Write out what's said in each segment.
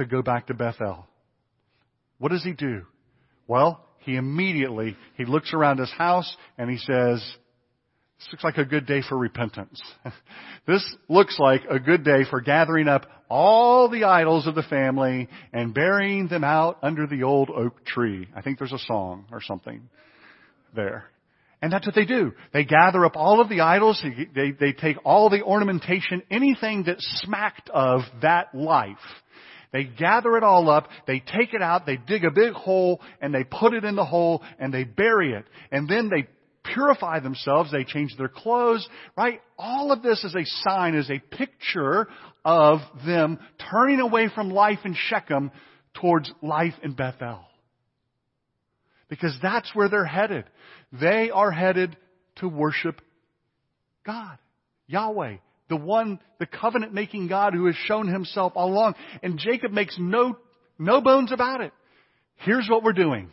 to go back to Bethel. What does he do? Well, he immediately looks around his house and he says, this looks like a good day for repentance. This looks like a good day for gathering up all the idols of the family and burying them out under the old oak tree. I think there's a song or something there. And that's what they do. They gather up all of the idols. They take all the ornamentation, anything that smacked of that life. They gather it all up, they take it out, they dig a big hole, and they put it in the hole, and they bury it. And then they purify themselves, they change their clothes, right? All of this is a sign, is a picture of them turning away from life in Shechem towards life in Bethel. Because that's where they're headed. They are headed to worship God, Yahweh, the one, the covenant-making God who has shown himself all along. And Jacob makes no bones about it. Here's what we're doing.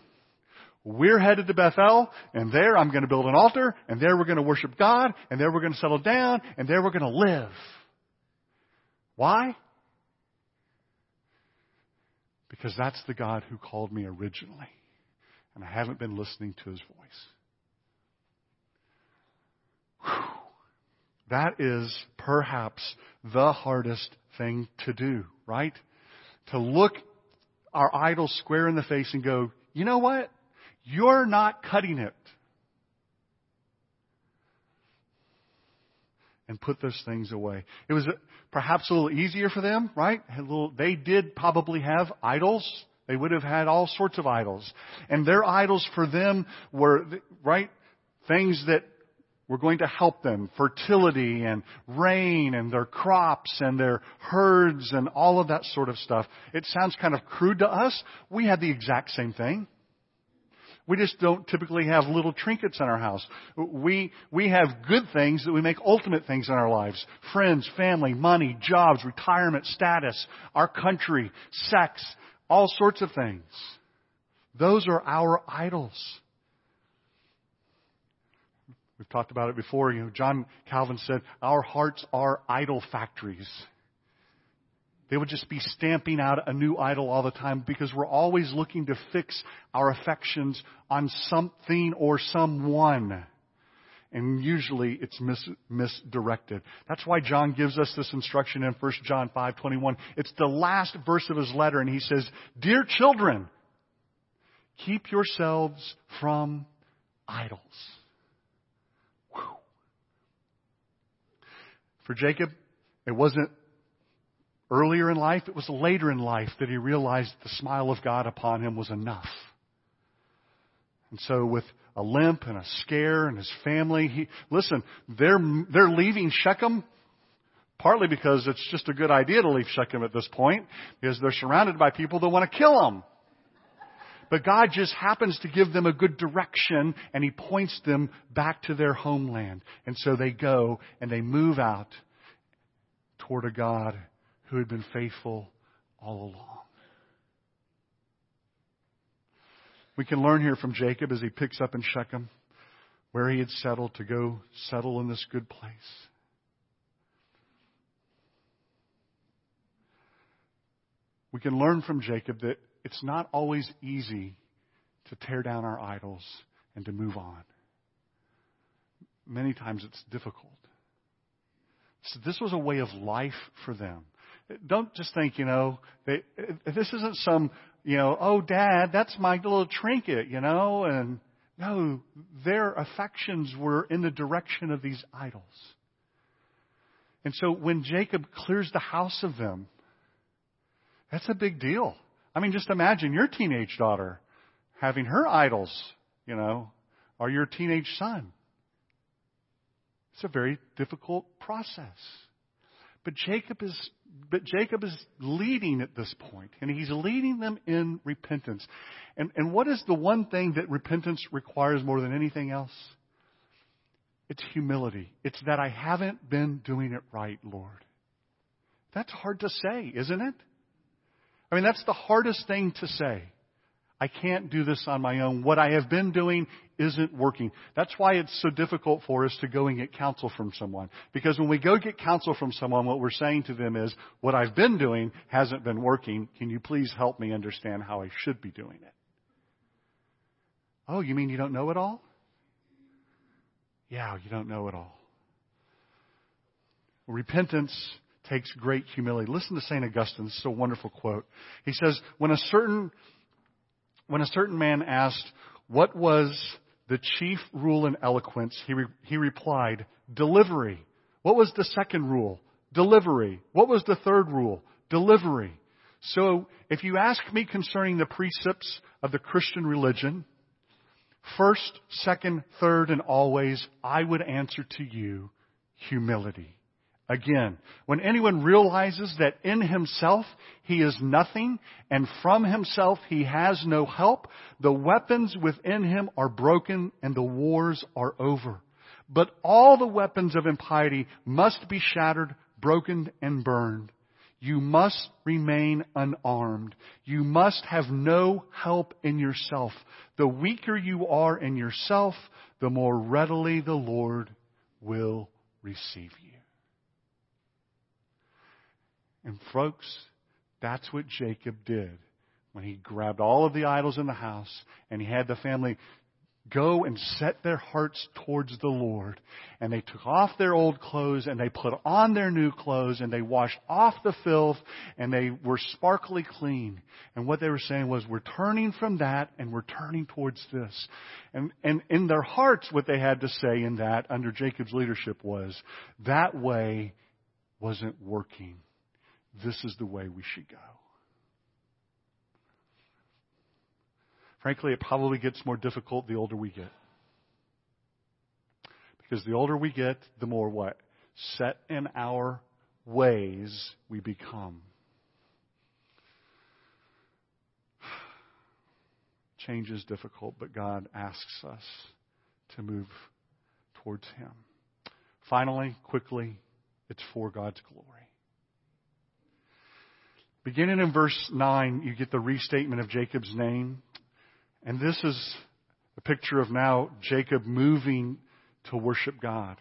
We're headed to Bethel, and there I'm going to build an altar, and there we're going to worship God, and there we're going to settle down, and there we're going to live. Why? Because that's the God who called me originally, and I haven't been listening to his voice. Whew. That is perhaps the hardest thing to do, right? To look our idols square in the face and go, you know what? You're not cutting it. And put those things away. It was perhaps a little easier for them, right? They did probably have idols. They would have had all sorts of idols. And their idols for them were, right, things that we're going to help them. Fertility and rain and their crops and their herds and all of that sort of stuff. It sounds kind of crude to us. We have the exact same thing. We just don't typically have little trinkets in our house. We have good things that we make ultimate things in our lives. Friends, family, money, jobs, retirement, status, our country, sex, all sorts of things. Those are our idols. We've talked about it before. John Calvin said, our hearts are idol factories. They would just be stamping out a new idol all the time because we're always looking to fix our affections on something or someone. And usually it's misdirected. That's why John gives us this instruction in 1 John 5:21. It's the last verse of his letter. And he says, dear children, keep yourselves from idols. For Jacob, it wasn't earlier in life, it was later in life that he realized the smile of God upon him was enough. And so with a limp and a scare and his family, they're leaving Shechem partly because it's just a good idea to leave Shechem at this point because they're surrounded by people that want to kill them. But God just happens to give them a good direction, and he points them back to their homeland. And so they go, and they move out toward a God who had been faithful all along. We can learn here from Jacob as he picks up in Shechem, where he had settled, to go settle in this good place. We can learn from Jacob that it's not always easy to tear down our idols and to move on. Many times it's difficult. So this was a way of life for them. Don't just think, this isn't some, oh, Dad, that's my little trinket, And no, their affections were in the direction of these idols. And so when Jacob clears the house of them, that's a big deal. I mean, just imagine your teenage daughter having her idols, or your teenage son. It's a very difficult process. But Jacob is leading at this point, and he's leading them in repentance. And what is the one thing that repentance requires more than anything else? It's humility. It's that I haven't been doing it right, Lord. That's hard to say, isn't it? I mean, that's the hardest thing to say. I can't do this on my own. What I have been doing isn't working. That's why it's so difficult for us to go and get counsel from someone. Because when we go get counsel from someone, what we're saying to them is, what I've been doing hasn't been working. Can you please help me understand how I should be doing it? Oh, you mean you don't know it all? Yeah, you don't know it all. Repentance takes great humility. Listen to St. Augustine. This is a wonderful quote. He says, when a certain man asked, what was the chief rule in eloquence? He replied, delivery. What was the second rule? Delivery. What was the third rule? Delivery. So if you ask me concerning the precepts of the Christian religion, first, second, third, and always, I would answer to you, humility. Again, when anyone realizes that in himself he is nothing and from himself he has no help, the weapons within him are broken and the wars are over. But all the weapons of impiety must be shattered, broken, and burned. You must remain unarmed. You must have no help in yourself. The weaker you are in yourself, the more readily the Lord will receive you. And folks, that's what Jacob did when he grabbed all of the idols in the house and he had the family go and set their hearts towards the Lord. And they took off their old clothes and they put on their new clothes and they washed off the filth and they were sparkly clean. And what they were saying was, we're turning from that and we're turning towards this. And in their hearts, what they had to say in that under Jacob's leadership was, that way wasn't working. This is the way we should go. Frankly, it probably gets more difficult the older we get. Because the older we get, the more what? Set in our ways we become. Change is difficult, but God asks us to move towards Him. Finally, quickly, it's for God's glory. Beginning in verse 9, you get the restatement of Jacob's name. And this is a picture of now Jacob moving to worship God.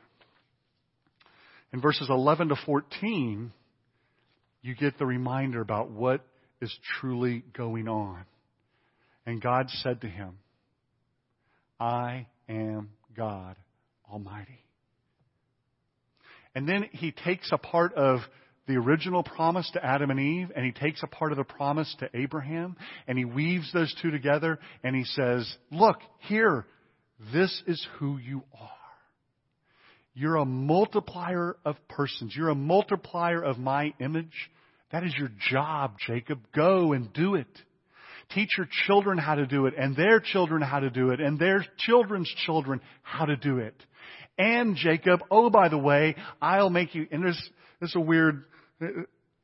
In verses 11 to 14, you get the reminder about what is truly going on. And God said to him, I am God Almighty. And then he takes a part of the original promise to Adam and Eve, and he takes a part of the promise to Abraham, and he weaves those two together, and he says, look, here, this is who you are. You're a multiplier of persons. You're a multiplier of my image. That is your job, Jacob. Go and do it. Teach your children how to do it, and their children how to do it, and their children's children how to do it. And Jacob, oh, by the way, I'll make you... And this is a weird,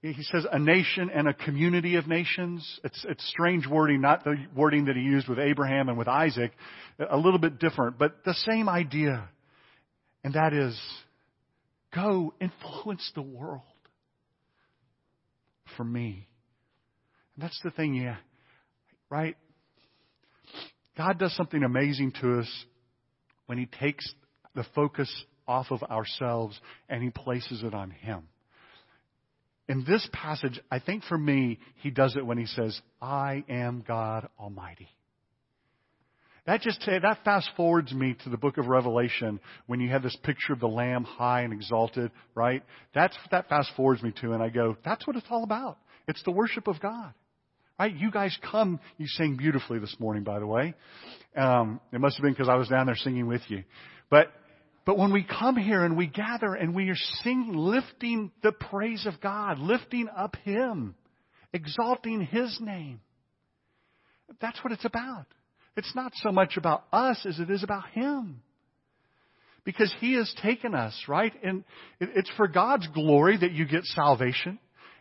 he says a nation and a community of nations. It's strange wording, not the wording that he used with Abraham and with Isaac. A little bit different, but the same idea. And that is, go influence the world for me. And that's the thing, yeah, right? God does something amazing to us when He takes the focus off of ourselves and He places it on Him. In this passage, I think for me, He does it when He says, I am God Almighty. That fast forwards me to the Book of Revelation when you have this picture of the Lamb high and exalted, right? That fast forwards me to, and I go, that's what it's all about. It's the worship of God. Right? You guys come, you sang beautifully this morning, by the way. It must have been because I was down there singing with you. But when we come here and we gather and we are singing, lifting the praise of God, lifting up Him, exalting His name, that's what it's about. It's not so much about us as it is about Him. Because He has taken us, right? And it's for God's glory that you get salvation.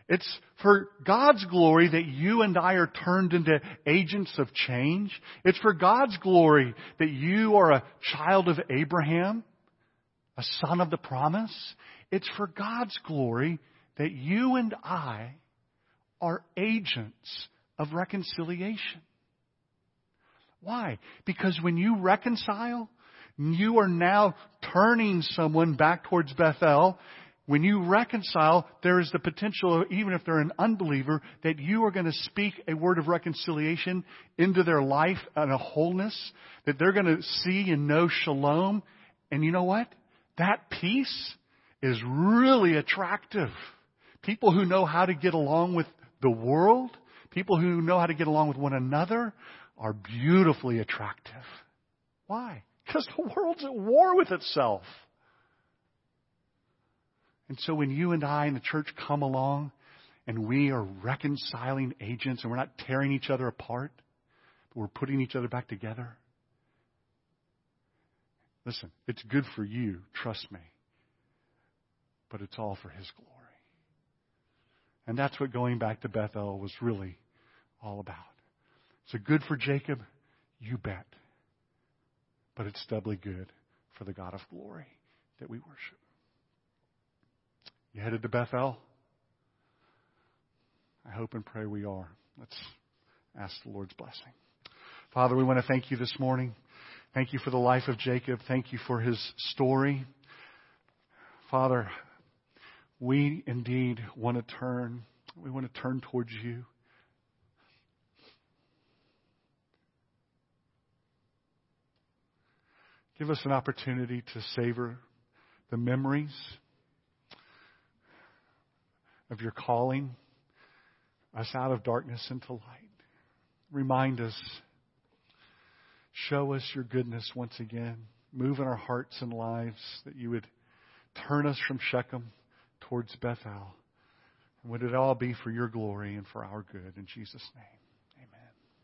It's for God's glory that you and I are turned into agents of change. It's for God's glory that you are a child of Abraham, a son of the promise. It's for God's glory that you and I are agents of reconciliation. Why? Because when you reconcile, you are now turning someone back towards Bethel. When you reconcile, there is the potential, even if they're an unbeliever, that you are going to speak a word of reconciliation into their life and a wholeness, that they're going to see and know shalom. And you know what? That peace is really attractive. People who know how to get along with the world, people who know how to get along with one another are beautifully attractive. Why? Because the world's at war with itself. And so when you and I and the church come along and we are reconciling agents and we're not tearing each other apart, but we're putting each other back together. Listen, it's good for you, trust me. But it's all for His glory. And that's what going back to Bethel was really all about. So good for Jacob, you bet. But it's doubly good for the God of glory that we worship. You headed to Bethel? I hope and pray we are. Let's ask the Lord's blessing. Father, we want to thank You this morning. Thank You for the life of Jacob. Thank You for his story. Father, we indeed want to turn. We want to turn towards You. Give us an opportunity to savor the memories of Your calling us out of darkness into light. Remind us. Show us Your goodness once again. Move in our hearts and lives that You would turn us from Shechem towards Bethel. And would it all be for Your glory and for our good. In Jesus' name.